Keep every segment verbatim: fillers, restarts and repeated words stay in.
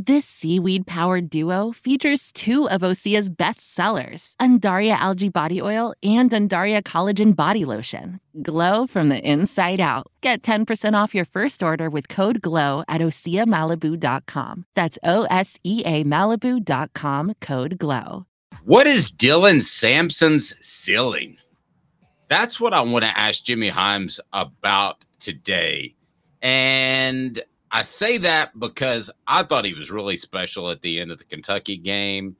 This seaweed-powered duo features two of Osea's best sellers, Undaria Algae Body Oil and Undaria Collagen Body Lotion. Glow from the inside out. Get ten percent off your first order with code GLOW at Osea Malibu dot com. That's O S E A Malibu dot com, code GLOW. What is Dylan Sampson's ceiling? That's what I want to ask Jimmy Hyams about today. And I say that because I thought he was really special at the end of the Kentucky game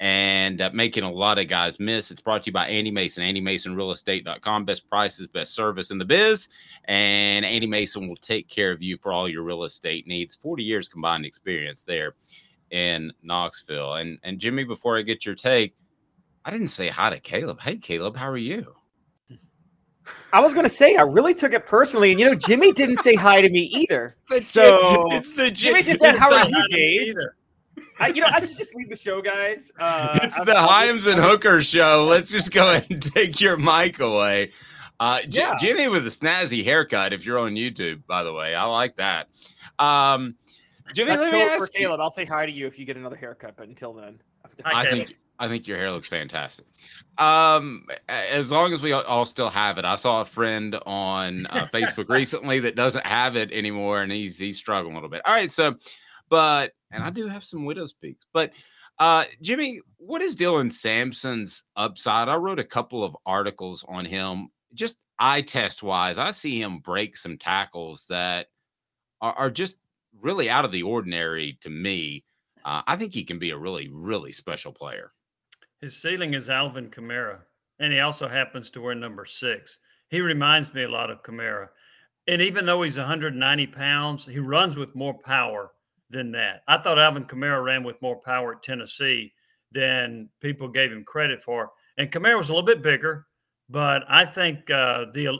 and uh, making a lot of guys miss. It's brought to you by Andy Mason, Andy Mason Real Estate dot com. Best prices, best service in the biz. And Andy Mason will take care of you for all your real estate needs. forty years combined experience there in Knoxville. And, and Jimmy, before I get your take, I didn't say hi to Caleb. Hey, Caleb, how are you? I was going to say, I really took it personally. And, you know, Jimmy didn't say hi to me either. The so it's the Jimmy just said, how are you, Dave? I, you know, I should just leave the show, guys. Uh, it's I'm, the Hyams and Hooker show. Let's just go ahead and take your mic away. Uh, J- yeah. Jimmy with a snazzy haircut, if you're on YouTube, by the way. I like that. Um, Jimmy, That's let me ask for Caleb. You. I'll say hi to you if you get another haircut, but until then. I, I think I think your hair looks fantastic. Um, as long as we all still have it. I saw a friend on uh, Facebook recently that doesn't have it anymore, and he's he's struggling a little bit. All right, so, but and I do have some widow's peaks. But uh, Jimmy, what is Dylan Sampson's upside? I wrote a couple of articles on him, just eye test wise. I see him break some tackles that are, are just really out of the ordinary to me. Uh, I think he can be a really, really special player. His ceiling is Alvin Kamara, and he also happens to wear number six. He reminds me a lot of Kamara. And even though he's one hundred ninety pounds, he runs with more power than that. I thought Alvin Kamara ran with more power at Tennessee than people gave him credit for. And Kamara was a little bit bigger, but I think uh, the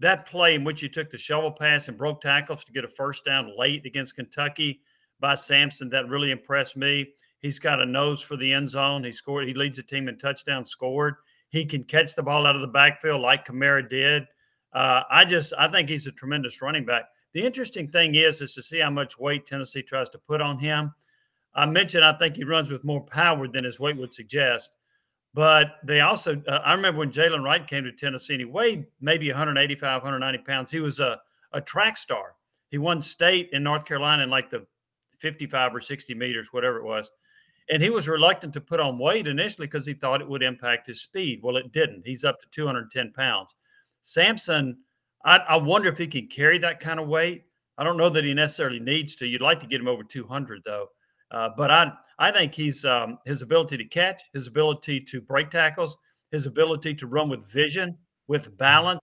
that play in which he took the shovel pass and broke tackles to get a first down late against Kentucky by Sampson, that really impressed me. He's got a nose for the end zone. He scored. He leads the team in touchdowns scored. He can catch the ball out of the backfield like Kamara did. Uh, I just, I think he's a tremendous running back. The interesting thing is, is to see how much weight Tennessee tries to put on him. I mentioned, I think he runs with more power than his weight would suggest, but they also, uh, I remember when Jalen Wright came to Tennessee and he weighed maybe one eighty-five, one ninety pounds. He was a, a track star. He won state in North Carolina in like the fifty-five or sixty meters, whatever it was. And he was reluctant to put on weight initially because he thought it would impact his speed. Well, it didn't. He's up to two hundred ten pounds. Sampson, I, I wonder if he can carry that kind of weight. I don't know that he necessarily needs to. You'd like to get him over two hundred, though. Uh, but I I think he's um, his ability to catch, his ability to break tackles, his ability to run with vision, with balance.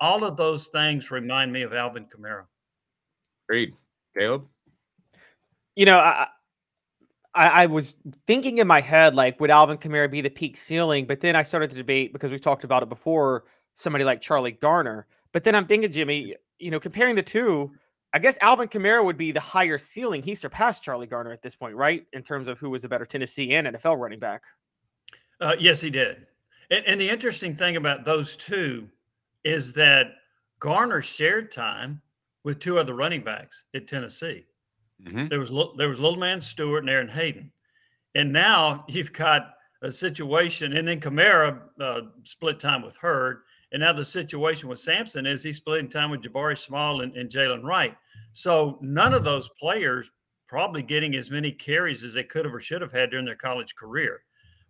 All of those things remind me of Alvin Kamara. Great. Caleb? You know, I, I was thinking in my head, like, would Alvin Kamara be the peak ceiling? But then I started to debate, because we've talked about it before, somebody like Charlie Garner. But then I'm thinking, Jimmy, you know, comparing the two, I guess Alvin Kamara would be the higher ceiling. He surpassed Charlie Garner at this point, right? In terms of who was a better Tennessee and N F L running back. Uh, yes, he did. And, and the interesting thing about those two is that Garner shared time with two other running backs at Tennessee. Mm-hmm. There was there was little man Stewart and Aaron Hayden, and now you've got a situation. And then Kamara uh, split time with Hurd, and now the situation with Sampson is he's splitting time with Jabari Small and, and Jalen Wright. So none of those players probably getting as many carries as they could have or should have had during their college career.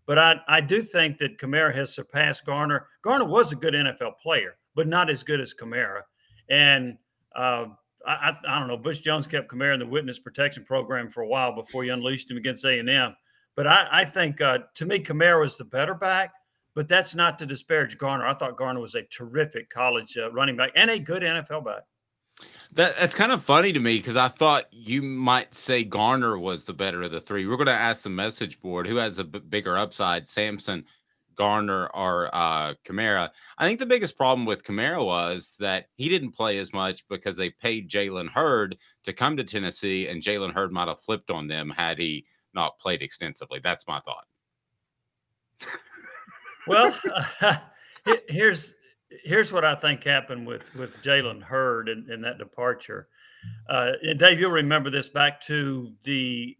But I I do think that Kamara has surpassed Garner. Garner was a good N F L player, but not as good as Kamara, and. Uh, I, I don't know. Bush Jones kept Kamara in the witness protection program for a while before he unleashed him against A and M. But I, I think, uh, to me, Kamara was the better back, but that's not to disparage Garner. I thought Garner was a terrific college uh, running back and a good N F L back. That, that's kind of funny to me because I thought you might say Garner was the better of the three. We're going to ask the message board who has the b- bigger upside, Sampson, Garner, or uh, Kamara. I think the biggest problem with Kamara was that he didn't play as much because they paid Jalen Hurd to come to Tennessee, and Jalen Hurd might have flipped on them had he not played extensively. That's my thought. Well, uh, here's here's what I think happened with, with Jalen Hurd and, and that departure. Uh, and Dave, you'll remember this back to the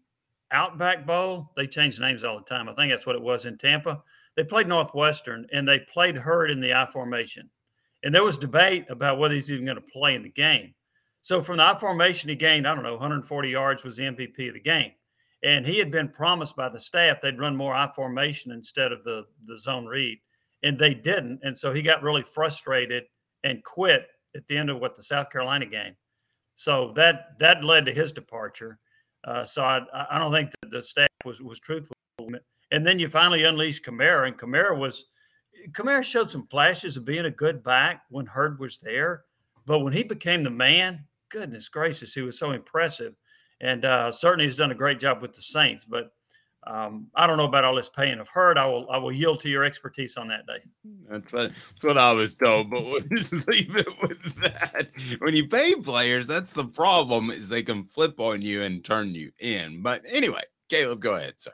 Outback Bowl. They change names all the time. I think that's what it was in Tampa. They played Northwestern, and they played Hurd in the I formation. And there was debate about whether he's even going to play in the game. So from the I formation, he gained, I don't know, one hundred forty yards, was the M V P of the game. And he had been promised by the staff they'd run more I formation instead of the, the zone read. And they didn't. And so he got really frustrated and quit at the end of what the South Carolina game. So that that led to his departure. Uh, so I, I don't think that the staff was, was truthful. And then you finally unleashed Kamara, and Kamara was Kamara showed some flashes of being a good back when Hurd was there. But when he became the man, goodness gracious, he was so impressive. And uh, certainly he's done a great job with the Saints. But um, I don't know about all this paying of Hurd. I will I will yield to your expertise on that, Dave. That's what, that's what I was told, but we'll just leave it with that. When you pay players, that's the problem, is they can flip on you and turn you in. But anyway, Caleb, go ahead, sir.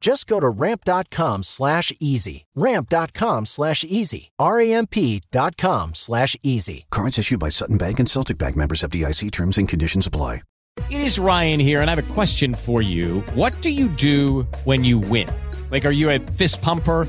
Just go to ramp.com slash easy. Ramp.com slash easy. R-A-M-P.com slash easy. Cards issued by Sutton Bank and Celtic Bank, members of D I C. Terms and conditions apply. It is Ryan here, and I have a question for you. What do you do when you win? Like, are you a fist pumper?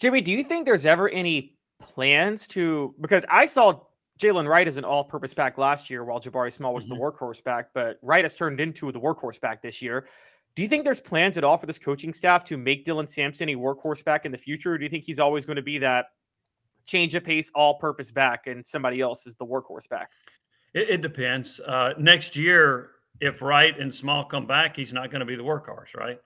Jimmy, do you think there's ever any plans to, because I saw Jalen Wright as an all-purpose back last year while Jabari Small was mm-hmm. the workhorse back, but Wright has turned into the workhorse back this year. Do you think there's plans at all for this coaching staff to make Dylan Sampson a workhorse back in the future? Or do you think he's always going to be that change of pace, all-purpose back, and somebody else is the workhorse back? It, it depends. Uh, next year, if Wright and Small come back, he's not going to be the workhorse, right?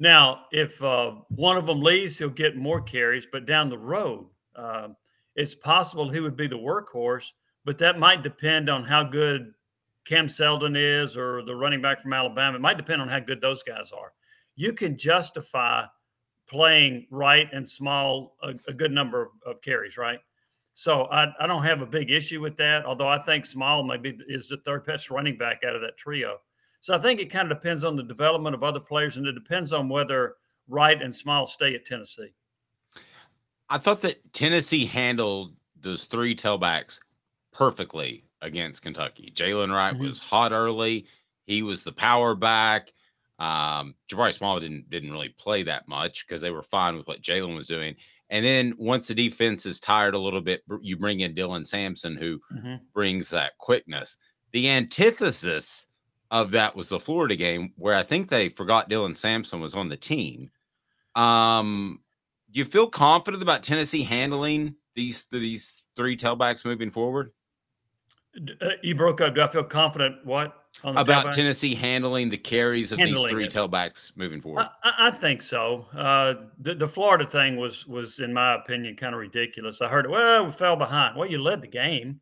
Now, if uh, one of them leaves, he'll get more carries, but down the road, uh, it's possible he would be the workhorse, but that might depend on how good Cam Seldon is or the running back from Alabama. It might depend on how good those guys are. You can justify playing Wright and Small a, a good number of carries, right? So I, I don't have a big issue with that, although I think Small maybe is the third best running back out of that trio. So I think it kind of depends on the development of other players, and it depends on whether Wright and Small stay at Tennessee. I thought that Tennessee handled those three tailbacks perfectly against Kentucky. Jalen Wright mm-hmm. was hot early. He was the power back. Um, Jabari Small didn't didn't really play that much because they were fine with what Jalen was doing. And then once the defense is tired a little bit, you bring in Dylan Sampson, who mm-hmm. brings that quickness. The antithesis of that was the Florida game, where I think they forgot Dylan Sampson was on the team. Um, do you feel confident about Tennessee handling these these three tailbacks moving forward? You broke up. Do I feel confident? What? About tailback? Tennessee handling the carries of handling these three it. tailbacks moving forward? I, I think so. Uh, the, the Florida thing was, was, in my opinion, kind of ridiculous. I heard, well, we fell behind. Well, you led the game,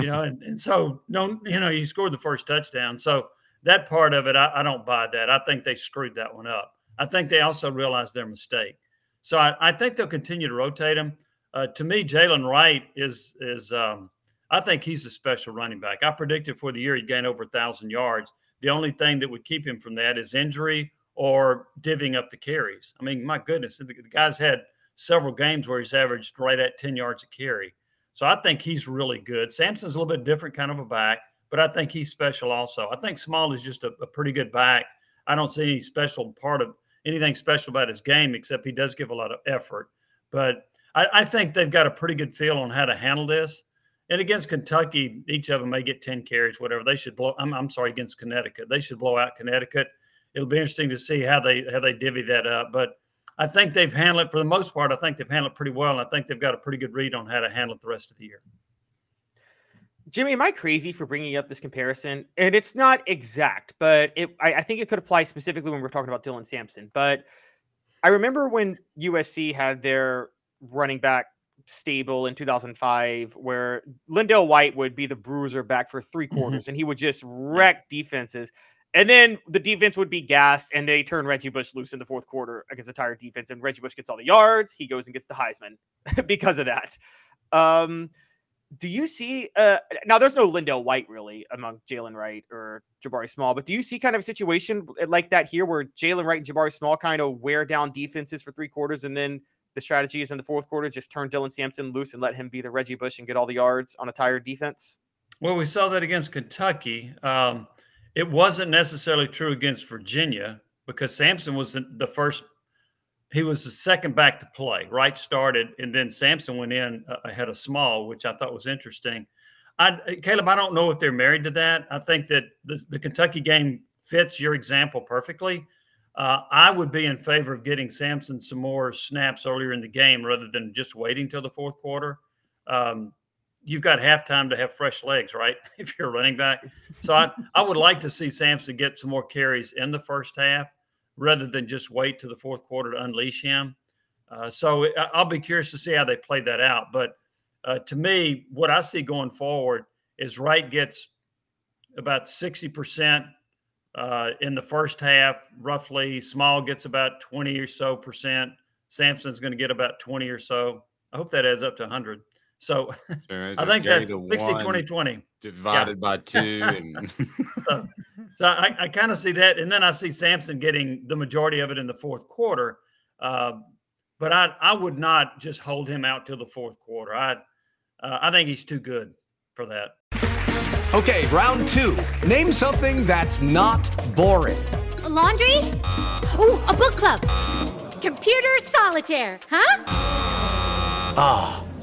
you know, and, and so, don't, you know, you scored the first touchdown. So that part of it, I, I don't buy that. I think they screwed that one up. I think they also realized their mistake. So I, I think they'll continue to rotate them. Uh, to me, Jalen Wright is is um, – I think he's a special running back. I predicted for the year he'd gain over one thousand yards. The only thing that would keep him from that is injury or divvying up the carries. I mean, my goodness, the guy's had several games where he's averaged right at ten yards a carry. So I think he's really good. Sampson's a little bit different kind of a back, but I think he's special also. I think Small is just a, a pretty good back. I don't see any special part of anything special about his game, except he does give a lot of effort. But I, I think they've got a pretty good feel on how to handle this. And against Kentucky, each of them may get ten carries, whatever. They should blow – I'm I'm sorry, against Connecticut. They should blow out Connecticut. It'll be interesting to see how they how they divvy that up. But I think they've handled it – for the most part, I think they've handled it pretty well, and I think they've got a pretty good read on how to handle it the rest of the year. Jimmy, am I crazy for bringing up this comparison? And it's not exact, but it I, I think it could apply specifically when we're talking about Dylan Sampson. But I remember when U S C had their running back stable in two thousand five, where LenDale White would be the bruiser back for three quarters mm-hmm. and he would just wreck defenses, and then the defense would be gassed and they turn Reggie Bush loose in the fourth quarter against the tired defense, and Reggie Bush gets all the yards, he goes and gets the Heisman because of that. Um do you see uh now there's no LenDale White really among Jalen Wright or Jabari Small, but do you see kind of a situation like that here where Jalen Wright and Jabari Small kind of wear down defenses for three quarters, and then the strategy is in the fourth quarter, just turn Dylan Sampson loose and let him be the Reggie Bush and get all the yards on a tired defense? Well, we saw that against Kentucky. Um, it wasn't necessarily true against Virginia because Sampson was the first – he was the second back to play. Wright started, and then Sampson went in ahead of Small, which I thought was interesting. I, Caleb, I don't know if they're married to that. I think that the, the Kentucky game fits your example perfectly. Uh, I would be in favor of getting Sampson some more snaps earlier in the game rather than just waiting till the fourth quarter. Um, you've got halftime to have fresh legs, right, if you're a running back. So I, I would like to see Sampson get some more carries in the first half rather than just wait till the fourth quarter to unleash him. Uh, so it, I'll be curious to see how they play that out. But uh, to me, what I see going forward is Wright gets about sixty percent Uh, in the first half, roughly. Small gets about twenty or so percent. Sampson's going to get about twenty or so. I hope that adds up to one hundred. So sure, I think that's sixty, twenty, twenty. Divided yeah. by two. And... so so I, I kind of see that. And then I see Sampson getting the majority of it in the fourth quarter. Uh, but I, I would not just hold him out till the fourth quarter. I, uh, I think he's too good for that. Okay, round two. Name something that's not boring. A laundry? Ooh, a book club. Computer solitaire, huh? Ah, oh,